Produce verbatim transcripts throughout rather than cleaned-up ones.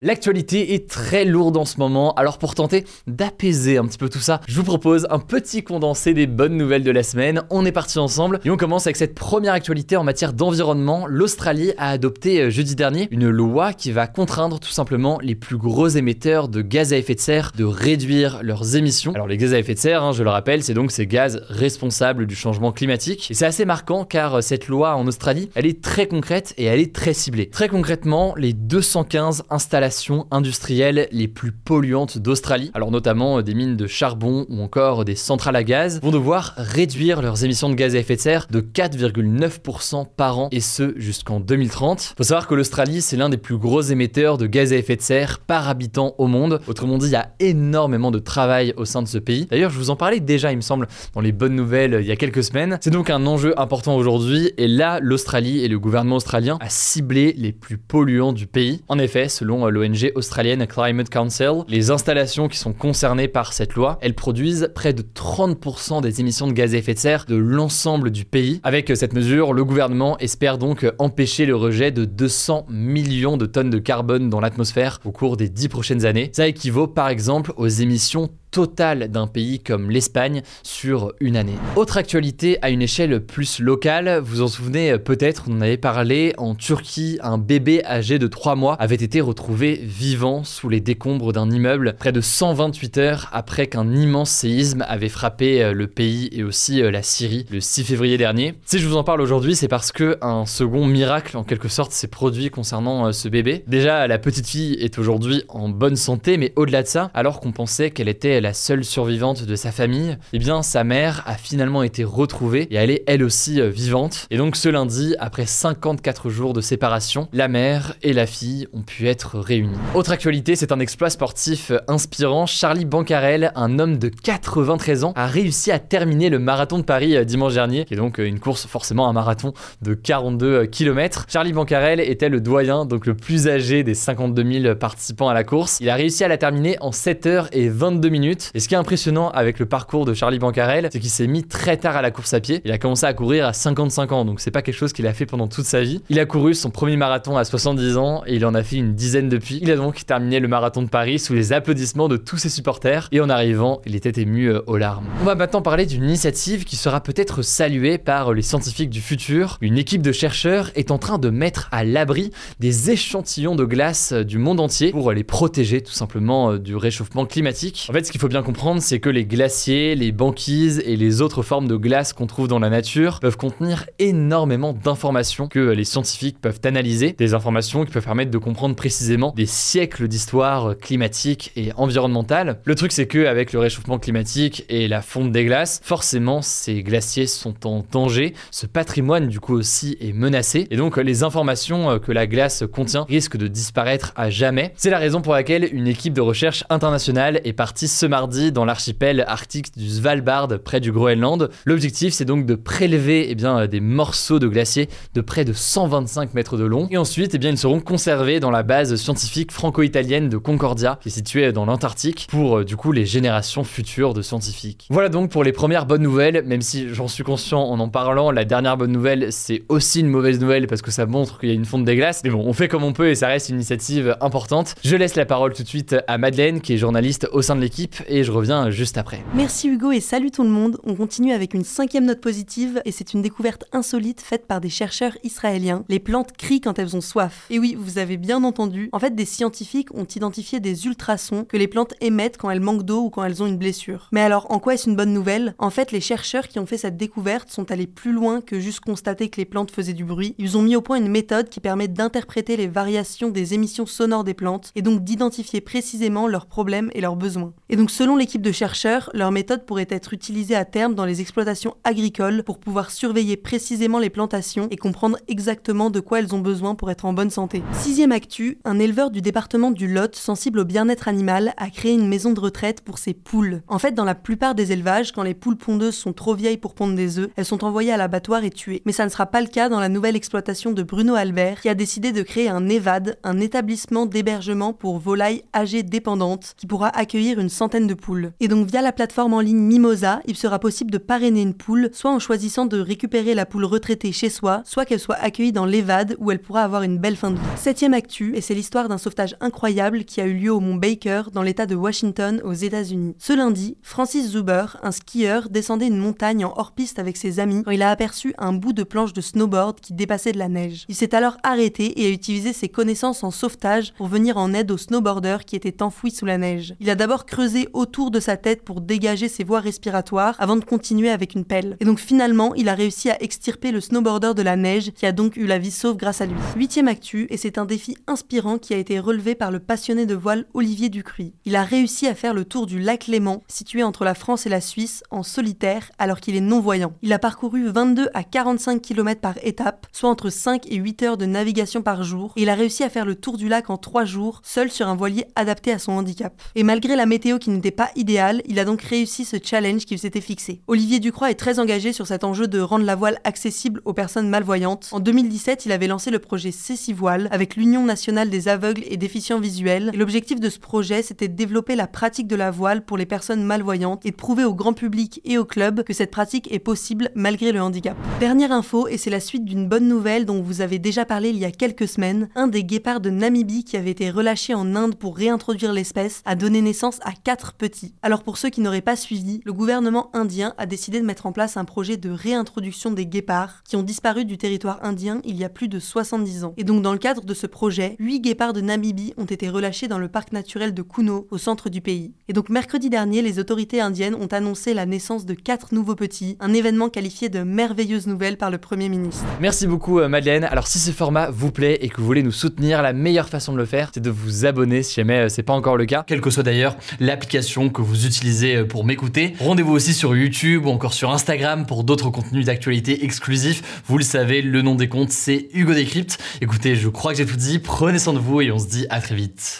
L'actualité est très lourde en ce moment, alors pour tenter d'apaiser un petit peu tout ça, je vous propose un petit condensé des bonnes nouvelles de la semaine. On est parti ensemble et on commence avec cette première actualité en matière d'environnement. L'Australie a adopté jeudi dernier une loi qui va contraindre tout simplement les plus gros émetteurs de gaz à effet de serre de réduire leurs émissions. Alors les gaz à effet de serre, hein, je le rappelle, c'est donc ces gaz responsables du changement climatique. Et c'est assez marquant car cette loi en Australie, elle est très concrète et elle est très ciblée. Très concrètement, les deux cent quinze installations industrielles les plus polluantes d'Australie, alors notamment des mines de charbon ou encore des centrales à gaz, vont devoir réduire leurs émissions de gaz à effet de serre de quatre virgule neuf pour cent par an, et ce jusqu'en deux mille trente. Faut savoir que l'Australie, c'est l'un des plus gros émetteurs de gaz à effet de serre par habitant au monde. Autrement dit, il y a énormément de travail au sein de ce pays. D'ailleurs, je vous en parlais déjà, il me semble, dans les bonnes nouvelles il y a quelques semaines. C'est donc un enjeu important aujourd'hui, et là, l'Australie et le gouvernement australien a ciblé les plus polluants du pays. En effet, selon le l'ONG australienne Climate Council, les installations qui sont concernées par cette loi, elles produisent près de trente pour cent des émissions de gaz à effet de serre de l'ensemble du pays. Avec cette mesure, le gouvernement espère donc empêcher le rejet de deux cents millions de tonnes de carbone dans l'atmosphère au cours des dix prochaines années. Ça équivaut par exemple aux émissions total d'un pays comme l'Espagne sur une année. Autre actualité à une échelle plus locale, vous en souvenez peut-être, on en avait parlé, en Turquie, un bébé âgé de trois mois avait été retrouvé vivant sous les décombres d'un immeuble près de cent vingt-huit heures après qu'un immense séisme avait frappé le pays et aussi la Syrie le six février dernier. Si je vous en parle aujourd'hui, c'est parce que un second miracle en quelque sorte s'est produit concernant ce bébé. Déjà, la petite fille est aujourd'hui en bonne santé, mais au-delà de ça, alors qu'on pensait qu'elle était la seule survivante de sa famille, eh bien sa mère a finalement été retrouvée et elle est elle aussi vivante. Et donc ce lundi, après cinquante-quatre jours de séparation, la mère et la fille ont pu être réunies. Autre actualité, c'est un exploit sportif inspirant. Charlie Bancarel, un homme de quatre-vingt-treize ans, a réussi à terminer le marathon de Paris dimanche dernier, qui est donc une course, forcément un marathon de quarante-deux kilomètres. Charlie Bancarel était le doyen, donc le plus âgé des cinquante-deux mille participants à la course. Il a réussi à la terminer en sept heures vingt-deux minutes. Et ce qui est impressionnant avec le parcours de Charlie Bancarel, c'est qu'il s'est mis très tard à la course à pied. Il a commencé à courir à cinquante-cinq ans, donc c'est pas quelque chose qu'il a fait pendant toute sa vie. Il a couru son premier marathon à soixante-dix ans et il en a fait une dizaine depuis. Il a donc terminé le marathon de Paris sous les applaudissements de tous ses supporters et en arrivant, il était ému aux larmes. On va maintenant parler d'une initiative qui sera peut-être saluée par les scientifiques du futur. Une équipe de chercheurs est en train de mettre à l'abri des échantillons de glace du monde entier pour les protéger tout simplement du réchauffement climatique. En fait, ce qu'il faut bien comprendre, c'est que les glaciers, les banquises et les autres formes de glace qu'on trouve dans la nature peuvent contenir énormément d'informations que les scientifiques peuvent analyser, des informations qui peuvent permettre de comprendre précisément des siècles d'histoire climatique et environnementale. Le truc, c'est qu'avec le réchauffement climatique et la fonte des glaces, forcément, ces glaciers sont en danger, ce patrimoine du coup aussi est menacé, et donc les informations que la glace contient risquent de disparaître à jamais. C'est la raison pour laquelle une équipe de recherche internationale est partie ce mardi dans l'archipel arctique du Svalbard près du Groenland. L'objectif, c'est donc de prélever eh bien, des morceaux de glaciers de près de cent vingt-cinq mètres de long, et ensuite eh bien, ils seront conservés dans la base scientifique franco-italienne de Concordia, qui est située dans l'Antarctique, pour euh, du coup les générations futures de scientifiques. Voilà donc pour les premières bonnes nouvelles, même si j'en suis conscient en en parlant, la dernière bonne nouvelle c'est aussi une mauvaise nouvelle parce que ça montre qu'il y a une fonte des glaces, mais bon, on fait comme on peut et ça reste une initiative importante. Je laisse la parole tout de suite à Madeleine, qui est journaliste au sein de l'équipe, et je reviens juste après. Merci Hugo et salut tout le monde. On continue avec une cinquième note positive et c'est une découverte insolite faite par des chercheurs israéliens. Les plantes crient quand elles ont soif. Et oui, vous avez bien entendu. En fait, des scientifiques ont identifié des ultrasons que les plantes émettent quand elles manquent d'eau ou quand elles ont une blessure. Mais alors, en quoi est-ce une bonne nouvelle ? En fait, les chercheurs qui ont fait cette découverte sont allés plus loin que juste constater que les plantes faisaient du bruit. Ils ont mis au point une méthode qui permet d'interpréter les variations des émissions sonores des plantes et donc d'identifier précisément leurs problèmes et leurs besoins. Et donc Donc selon l'équipe de chercheurs, leur méthode pourrait être utilisée à terme dans les exploitations agricoles pour pouvoir surveiller précisément les plantations et comprendre exactement de quoi elles ont besoin pour être en bonne santé. Sixième actu, un éleveur du département du Lot, sensible au bien-être animal, a créé une maison de retraite pour ses poules. En fait, dans la plupart des élevages, quand les poules pondeuses sont trop vieilles pour pondre des œufs, elles sont envoyées à l'abattoir et tuées. Mais ça ne sera pas le cas dans la nouvelle exploitation de Bruno Albert, qui a décidé de créer un EVHAD, un établissement d'hébergement pour volailles âgées dépendantes, qui pourra accueillir une centaine de poules. Et donc via la plateforme en ligne Mimosa, il sera possible de parrainer une poule, soit en choisissant de récupérer la poule retraitée chez soi, soit qu'elle soit accueillie dans l'EVHAD où elle pourra avoir une belle fin de vie. Septième actu, et c'est l'histoire d'un sauvetage incroyable qui a eu lieu au Mont Baker, dans l'état de Washington, aux États-Unis. Ce lundi, Francis Zuber, un skieur, descendait une montagne en hors-piste avec ses amis quand il a aperçu un bout de planche de snowboard qui dépassait de la neige. Il s'est alors arrêté et a utilisé ses connaissances en sauvetage pour venir en aide aux snowboarders qui étaient enfouis sous la neige. Il a d'abord creusé autour de sa tête pour dégager ses voies respiratoires avant de continuer avec une pelle. Et donc finalement, il a réussi à extirper le snowboarder de la neige qui a donc eu la vie sauve grâce à lui. Huitième actu, et c'est un défi inspirant qui a été relevé par le passionné de voile Olivier Ducrocq. Il a réussi à faire le tour du lac Léman, situé entre la France et la Suisse, en solitaire alors qu'il est non-voyant. Il a parcouru vingt-deux à quarante-cinq kilomètres par étape, soit entre cinq et huit heures de navigation par jour, et il a réussi à faire le tour du lac en trois jours, seul sur un voilier adapté à son handicap. Et malgré la météo qui n'était pas idéale, il a donc réussi ce challenge qu'il s'était fixé. Olivier Ducrocq est très engagé sur cet enjeu de rendre la voile accessible aux personnes malvoyantes. En deux mille dix-sept, il avait lancé le projet Cessivoile avec l'Union nationale des aveugles et déficients visuels. Et l'objectif de ce projet, c'était de développer la pratique de la voile pour les personnes malvoyantes et de prouver au grand public et au club que cette pratique est possible malgré le handicap. Dernière info, et c'est la suite d'une bonne nouvelle dont vous avez déjà parlé il y a quelques semaines, un des guépards de Namibie qui avait été relâché en Inde pour réintroduire l'espèce a donné naissance à quatre petits. Alors pour ceux qui n'auraient pas suivi, le gouvernement indien a décidé de mettre en place un projet de réintroduction des guépards qui ont disparu du territoire indien il y a plus de soixante-dix ans. Et donc dans le cadre de ce projet, huit guépards de Namibie ont été relâchés dans le parc naturel de Kuno, au centre du pays. Et donc mercredi dernier, les autorités indiennes ont annoncé la naissance de quatre nouveaux petits, un événement qualifié de merveilleuse nouvelle par le Premier ministre. Merci beaucoup Madeleine. Alors si ce format vous plaît et que vous voulez nous soutenir, la meilleure façon de le faire, c'est de vous abonner si jamais c'est pas encore le cas, quelle que soit d'ailleurs l'application que vous utilisez pour m'écouter. Rendez-vous aussi sur YouTube ou encore sur Instagram pour d'autres contenus d'actualité exclusifs. Vous le savez, le nom des comptes, c'est Hugo Décrypte. Écoutez, je crois que j'ai tout dit. Prenez soin de vous et on se dit à très vite.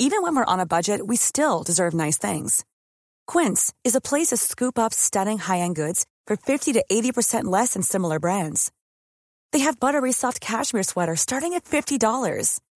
Even when we're on a budget, we still deserve nice things. Quince is a place to scoop up stunning high-end goods for fifty to eighty percent less than similar brands. They have buttery soft cashmere sweaters starting at fifty dollars,